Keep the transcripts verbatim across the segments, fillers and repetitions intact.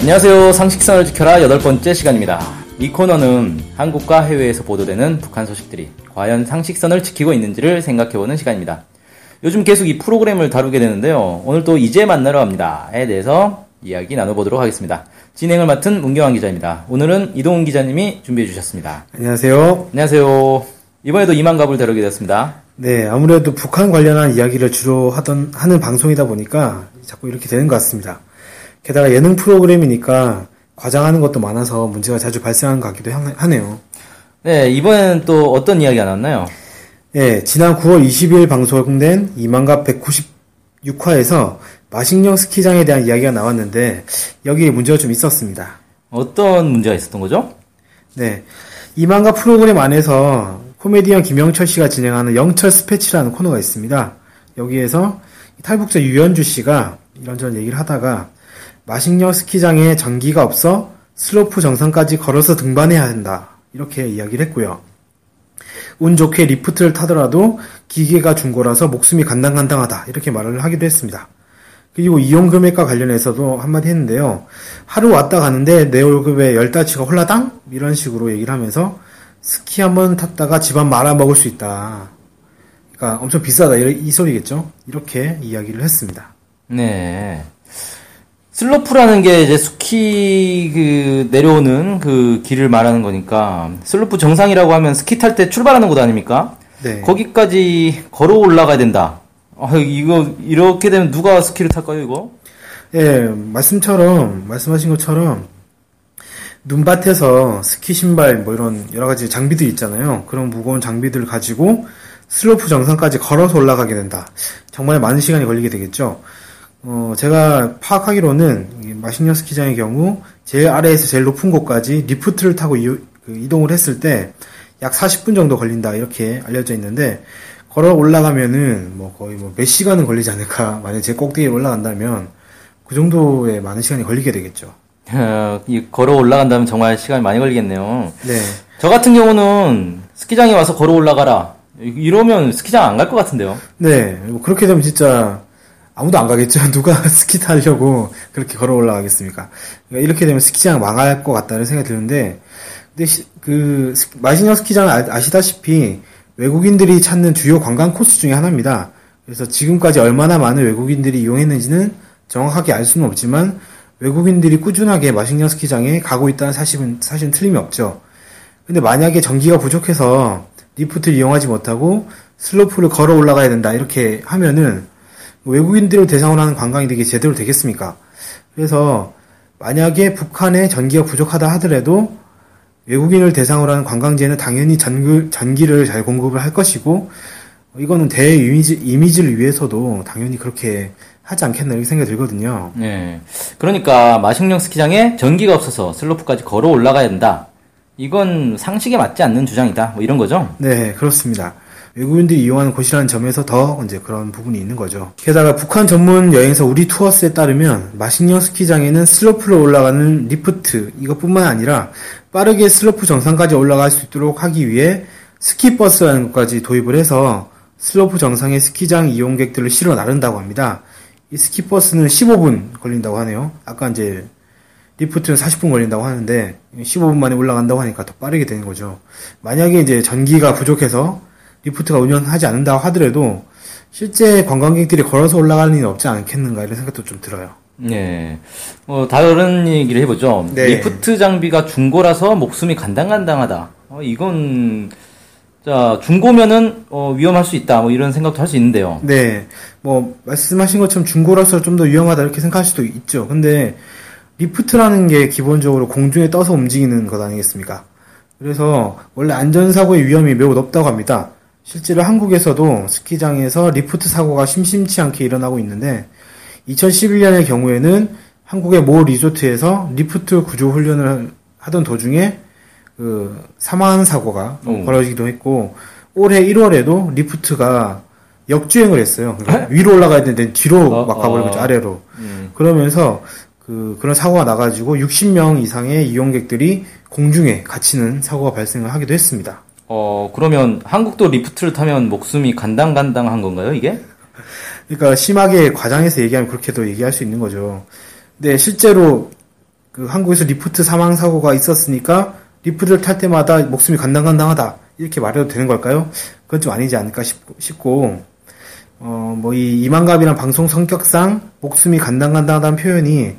안녕하세요. 상식선을 지켜라 여덟 번째 시간입니다. 이 코너는 한국과 해외에서 보도되는 북한 소식들이 과연 상식선을 지키고 있는지를 생각해보는 시간입니다. 요즘 계속 이 프로그램을 다루게 되는데요. 오늘 또 이제 만나러 갑니다에 대해서 이야기 나눠보도록 하겠습니다. 진행을 맡은 문경환 기자입니다. 오늘은 이동훈 기자님이 준비해주셨습니다. 안녕하세요. 안녕하세요. 이번에도 이만갑을 다루게 되었습니다. 네, 아무래도 북한 관련한 이야기를 주로 하던 하는 방송이다 보니까 자꾸 이렇게 되는 것 같습니다. 게다가 예능 프로그램이니까 과장하는 것도 많아서 문제가 자주 발생하는 것 같기도 하네요. 네, 이번에는 또 어떤 이야기가 나왔나요? 네, 지난 구월 이십일 방송된 이만갑 백구십육 화에서 마식령 스키장에 대한 이야기가 나왔는데 여기에 문제가 좀 있었습니다. 어떤 문제가 있었던 거죠? 네, 이만갑 프로그램 안에서 코미디언 김영철 씨가 진행하는 영철 스패치라는 코너가 있습니다. 여기에서 탈북자 유현주 씨가 이런저런 얘기를 하다가 마신녀 스키장에 전기가 없어 슬로프 정상까지 걸어서 등반해야 한다. 이렇게 이야기를 했고요. 운 좋게 리프트를 타더라도 기계가 중고라서 목숨이 간당간당하다. 이렇게 말을 하기도 했습니다. 그리고 이용금액과 관련해서도 한마디 했는데요. 하루 왔다 가는데 내 월급의 열다치가 홀라당? 이런 식으로 얘기를 하면서 스키 한번 탔다가 집안 말아먹을 수 있다. 그러니까 엄청 비싸다. 이 소리겠죠. 이렇게 이야기를 했습니다. 네. 슬로프라는 게 이제 스키 그 내려오는 그 길을 말하는 거니까 슬로프 정상이라고 하면 스키 탈 때 출발하는 곳 아닙니까? 네. 거기까지 걸어 올라가야 된다. 아, 이거 이렇게 되면 누가 스키를 탈까요, 이거? 예, 말씀처럼 말씀하신 것처럼 눈밭에서 스키 신발 뭐 이런 여러 가지 장비들 있잖아요. 그런 무거운 장비들을 가지고 슬로프 정상까지 걸어서 올라가게 된다. 정말 많은 시간이 걸리게 되겠죠. 어, 제가 파악하기로는 마신녀 스키장의 경우 제일 아래에서 제일 높은 곳까지 리프트를 타고 이유, 그 이동을 했을 때 약 사십 분 정도 걸린다 이렇게 알려져 있는데 걸어 올라가면은 뭐 거의 뭐 몇 시간은 걸리지 않을까. 만약에 제 꼭대기에 올라간다면 그 정도의 많은 시간이 걸리게 되겠죠. 걸어 올라간다면 정말 시간이 많이 걸리겠네요. 네. 저 같은 경우는 스키장에 와서 걸어 올라가라 이러면 스키장 안 갈 것 같은데요. 네, 뭐 그렇게 되면 진짜 아무도 안 가겠죠. 누가 스키 타려고 그렇게 걸어 올라가겠습니까? 이렇게 되면 스키장 망할 것 같다는 생각이 드는데, 근데 시, 그 마신녀 스키장은 아, 아시다시피 외국인들이 찾는 주요 관광 코스 중에 하나입니다. 그래서 지금까지 얼마나 많은 외국인들이 이용했는지는 정확하게 알 수는 없지만 외국인들이 꾸준하게 마신녀 스키장에 가고 있다는 사실은 사실은 틀림이 없죠. 근데 만약에 전기가 부족해서 리프트를 이용하지 못하고 슬로프를 걸어 올라가야 된다 이렇게 하면은. 외국인들을 대상으로 하는 관광이 되게 제대로 되겠습니까? 그래서 만약에 북한에 전기가 부족하다 하더라도 외국인을 대상으로 하는 관광지에는 당연히 전기, 전기를 잘 공급을 할 것이고 이거는 대외 이미지, 이미지를 위해서도 당연히 그렇게 하지 않겠나 이렇게 생각이 들거든요. 네, 그러니까 마식령 스키장에 전기가 없어서 슬로프까지 걸어 올라가야 된다. 이건 상식에 맞지 않는 주장이다. 뭐 이런 거죠? 네, 그렇습니다. 외국인들이 이용하는 곳이라는 점에서 더 이제 그런 부분이 있는 거죠. 게다가 북한 전문 여행사 우리 투어스에 따르면 마신녀 스키장에는 슬로프로 올라가는 리프트 이것뿐만 아니라 빠르게 슬로프 정상까지 올라갈 수 있도록 하기 위해 스키버스라는 것까지 도입을 해서 슬로프 정상에 스키장 이용객들을 실어 나른다고 합니다. 이 스키버스는 십오 분 걸린다고 하네요. 아까 이제 리프트는 사십 분 걸린다고 하는데 십오 분 만에 올라간다고 하니까 더 빠르게 되는 거죠. 만약에 이제 전기가 부족해서 리프트가 운영하지 않는다고 하더라도 실제 관광객들이 걸어서 올라가는 일은 없지 않겠는가 이런 생각도 좀 들어요. 네, 어, 다른 얘기를 해보죠. 네. 리프트 장비가 중고라서 목숨이 간당간당하다. 어, 이건 자 중고면은 어, 위험할 수 있다. 뭐 이런 생각도 할 수 있는데요. 네, 뭐 말씀하신 것처럼 중고라서 좀 더 위험하다 이렇게 생각할 수도 있죠. 근데 리프트라는 게 기본적으로 공중에 떠서 움직이는 것 아니겠습니까? 그래서 원래 안전사고의 위험이 매우 높다고 합니다. 실제로 한국에서도 스키장에서 리프트 사고가 심심치 않게 일어나고 있는데 이천십일 년의 경우에는 한국의 모 리조트에서 리프트 구조 훈련을 하던 도중에 그 사망 사고가 오. 벌어지기도 했고, 올해 일월에도 리프트가 역주행을 했어요. 그러니까 위로 올라가야 되는데 뒤로 어, 막 가버린 거죠, 어. 아래로. 음. 그러면서 그 그런 사고가 나가지고 육십 명 이상의 이용객들이 공중에 갇히는 사고가 발생을 하기도 했습니다. 어, 그러면 한국도 리프트를 타면 목숨이 간당간당한 건가요, 이게? 그러니까 심하게 과장해서 얘기하면 그렇게도 얘기할 수 있는 거죠. 근데 실제로 그 한국에서 리프트 사망 사고가 있었으니까 리프트를 탈 때마다 목숨이 간당간당하다 이렇게 말해도 되는 걸까요? 그건 좀 아니지 않을까 싶고, 어, 뭐 이 이만갑이란 방송 성격상 목숨이 간당간당하다는 표현이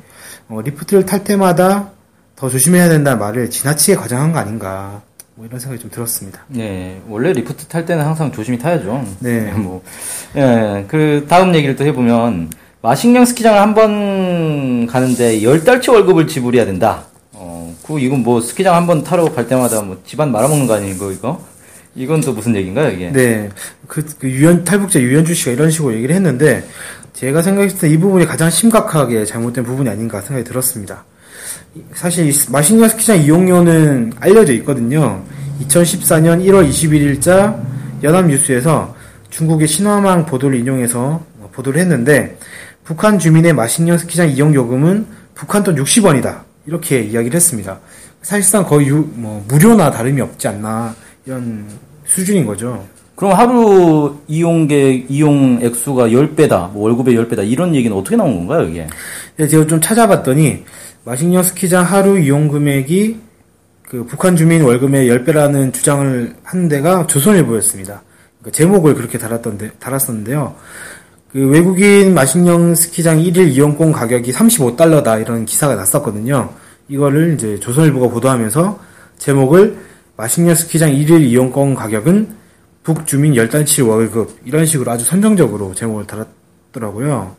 어, 리프트를 탈 때마다 더 조심해야 된다는 말을 지나치게 과장한 거 아닌가, 뭐 이런 생각이 좀 들었습니다. 네, 원래 리프트 탈 때는 항상 조심히 타야죠. 네, 뭐, 예, 그 다음 얘기를 또 해보면 마식령 스키장을 한번 가는데 열 달치 월급을 지불해야 된다. 어, 그 이건 뭐 스키장 한번 타러 갈 때마다 뭐 집안 말아먹는 거 아니고 이거? 이건 또 무슨 얘기인가요, 이게? 네, 그, 그 유연 탈북자 유연주 씨가 이런 식으로 얘기를 했는데, 제가 생각했을 때 이 부분이 가장 심각하게 잘못된 부분이 아닌가 생각이 들었습니다. 사실 마신녀 스키장 이용료는 알려져 있거든요. 이천십사 년 일월 이십일일자 연합뉴스에서 중국의 신화망 보도를 인용해서 보도를 했는데, 북한 주민의 마신녀 스키장 이용 요금은 북한 돈 육십 원이다 이렇게 이야기를 했습니다. 사실상 거의 유, 뭐 무료나 다름이 없지 않나 이런 수준인 거죠. 그럼 하루 이용객, 이용액수가 십 배다, 뭐 월급의 십 배다, 이런 얘기는 어떻게 나온 건가요, 이게? 네, 제가 좀 찾아봤더니, 마식령 스키장 하루 이용 금액이 그 북한 주민 월급의 십 배라는 주장을 한 데가 조선일보였습니다. 그러니까 제목을 그렇게 달았던데, 달았었는데요. 그 외국인 마식령 스키장 일 일 이용권 가격이 삼십오 달러다, 이런 기사가 났었거든요. 이거를 이제 조선일보가 보도하면서 제목을 마식령 스키장 일 일 이용권 가격은 북주민 십 달치 월급, 이런 식으로 아주 선정적으로 제목을 달았더라고요.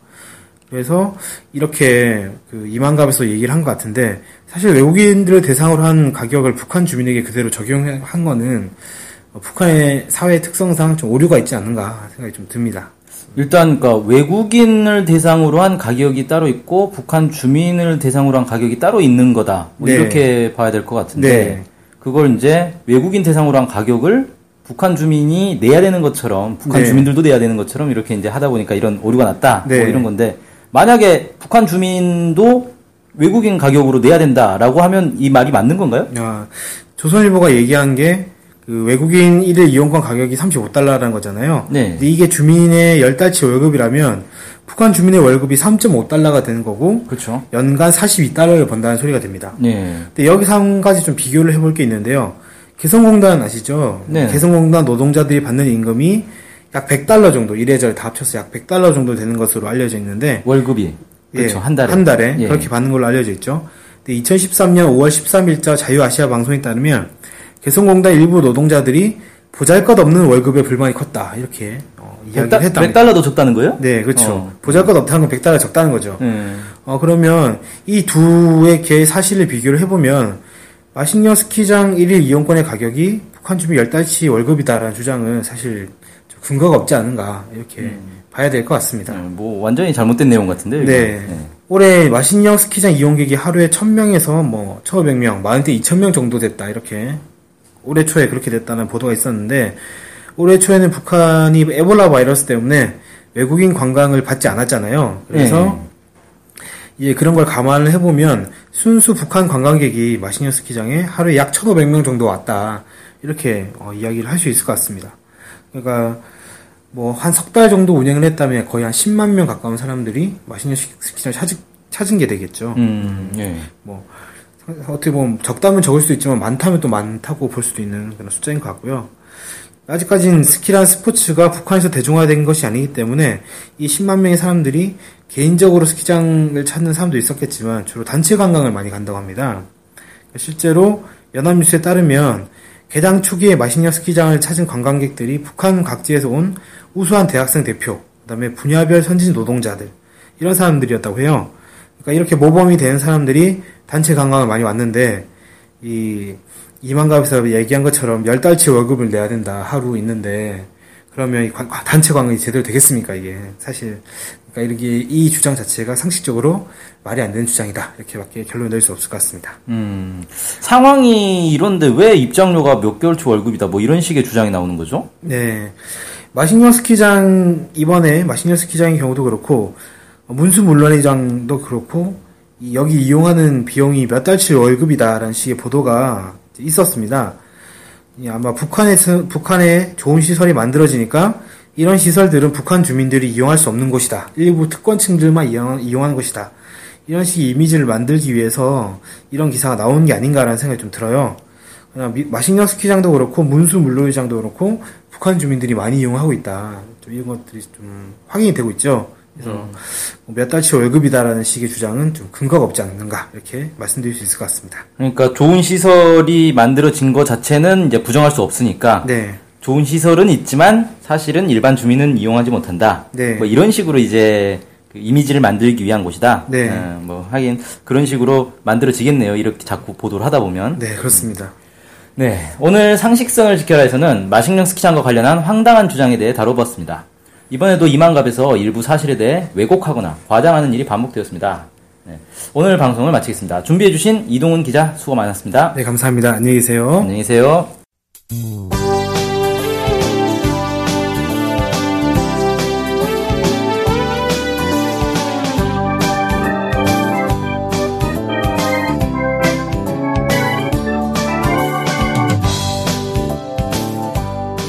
그래서 이렇게 그 이만갑에서 얘기를 한 것 같은데, 사실 외국인들을 대상으로 한 가격을 북한 주민에게 그대로 적용한 거는 북한의 사회 특성상 좀 오류가 있지 않는가 생각이 좀 듭니다. 일단 그러니까 외국인을 대상으로 한 가격이 따로 있고 북한 주민을 대상으로 한 가격이 따로 있는 거다, 뭐 네. 이렇게 봐야 될 것 같은데, 네. 그걸 이제 외국인 대상으로 한 가격을 북한 주민이 내야 되는 것처럼, 북한 네. 주민들도 내야 되는 것처럼 이렇게 이제 하다 보니까 이런 오류가 났다, 네. 뭐 이런 건데, 만약에 북한 주민도 외국인 가격으로 내야 된다라고 하면 이 말이 맞는 건가요? 아, 조선일보가 얘기한 게 그 외국인 일 일 이용권 가격이 삼십오 달러라는 거잖아요. 네. 근데 이게 주민의 십 달치 월급이라면 북한 주민의 월급이 삼 점 오 달러가 되는 거고, 그렇죠. 연간 사십이 달러를 번다는 소리가 됩니다. 네. 근데 여기서 한 가지 좀 비교를 해볼 게 있는데요. 개성공단 아시죠? 네. 개성공단 노동자들이 받는 임금이 약 백 달러 정도, 이래저래 다 합쳐서 약 백 달러 정도 되는 것으로 알려져 있는데, 월급이 그렇죠. 예, 한 달에 한 달에 예. 그렇게 받는 걸로 알려져 있죠. 근데 이천십삼 년 오월 십삼일자 자유아시아 방송에 따르면 개성공단 일부 노동자들이 보잘것없는 월급에 불만이 컸다 이렇게 어, 이야기를 했다. 백 달러도 적다는 거예요? 네, 그렇죠. 어. 보잘것없다는 건 백 달러 적다는 거죠. 음. 어 그러면 이 두의 개의 사실을 비교를 해보면, 마신녀 스키장 일 일 이용권의 가격이 북한 주민 십 달치 월급이다라는 주장은 사실 좀 근거가 없지 않은가 이렇게 음. 봐야 될 것 같습니다. 음, 뭐 완전히 잘못된 내용 같은데요. 네. 네. 올해 마신녀 스키장 이용객이 하루에 천 명에서 뭐 천오백 명, 많을 때 이천 명 정도 됐다 이렇게 올해 초에 그렇게 됐다는 보도가 있었는데, 올해 초에는 북한이 에볼라 바이러스 때문에 외국인 관광을 받지 않았잖아요. 그래서 네. 예, 그런 걸 감안을 해보면 순수 북한 관광객이 마신녀 스키장에 하루에 약 천오백 명 정도 왔다 이렇게 어, 이야기를 할 수 있을 것 같습니다. 그러니까 뭐 한 석 달 정도 운행을 했다면 거의 한 십만 명 가까운 사람들이 마신녀 스키장을 찾은, 찾은 게 되겠죠. 음, 예. 뭐 어떻게 보면 적다면 적을 수도 있지만 많다면 또 많다고 볼 수도 있는 그런 숫자인 것 같고요. 아직까지는 스키란 스포츠가 북한에서 대중화된 것이 아니기 때문에 이 십만 명의 사람들이 개인적으로 스키장을 찾는 사람도 있었겠지만 주로 단체 관광을 많이 간다고 합니다. 실제로 연합뉴스에 따르면 개장 초기에 마신녀 스키장을 찾은 관광객들이 북한 각지에서 온 우수한 대학생 대표, 그 다음에 분야별 선진 노동자들, 이런 사람들이었다고 해요. 그러니까 이렇게 모범이 되는 사람들이 단체 관광을 많이 왔는데, 이 이만갑에서 얘기한 것처럼 열 달치 월급을 내야 된다 하루 있는데, 그러면 단체 관광이 제대로 되겠습니까 이게? 사실 그러니까 이렇게 이 주장 자체가 상식적으로 말이 안 되는 주장이다. 이렇게밖에 결론을 낼 수 없을 것 같습니다. 음, 상황이 이런데 왜 입장료가 몇 개월치 월급이다. 뭐 이런 식의 주장이 나오는 거죠? 네. 마신녀 스키장, 이번에 마신녀 스키장의 경우도 그렇고, 문수문란의장도 그렇고, 여기 이용하는 비용이 몇 달치 월급이다라는 식의 보도가 있었습니다. 아마 북한에서, 북한에 좋은 시설이 만들어지니까 이런 시설들은 북한 주민들이 이용할 수 없는 곳이다. 일부 특권층들만 이용, 이용하는 곳이다. 이런 식의 이미지를 만들기 위해서 이런 기사가 나온 게 아닌가라는 생각이 좀 들어요. 그냥 미, 마식령 스키장도 그렇고 문수물놀이장도 그렇고 북한 주민들이 많이 이용하고 있다. 좀 이런 것들이 좀 확인이 되고 있죠. 그래서 음. 몇 달치 월급이다라는 식의 주장은 좀 근거가 없지 않는가 이렇게 말씀드릴 수 있을 것 같습니다. 그러니까 좋은 시설이 만들어진 것 자체는 이제 부정할 수 없으니까. 네. 좋은 시설은 있지만 사실은 일반 주민은 이용하지 못한다. 네. 뭐 이런 식으로 이제 그 이미지를 만들기 위한 곳이다. 네. 아, 뭐 하긴 그런 식으로 만들어지겠네요. 이렇게 자꾸 보도를 하다 보면. 네, 그렇습니다. 네, 오늘 상식성을 지켜라에서는 마식령 스키장과 관련한 황당한 주장에 대해 다뤄봤습니다. 이번에도 이만갑에서 일부 사실에 대해 왜곡하거나 과장하는 일이 반복되었습니다. 네, 오늘 방송을 마치겠습니다. 준비해주신 이동훈 기자 수고 많았습니다. 네, 감사합니다. 안녕히 계세요. 안녕히 계세요.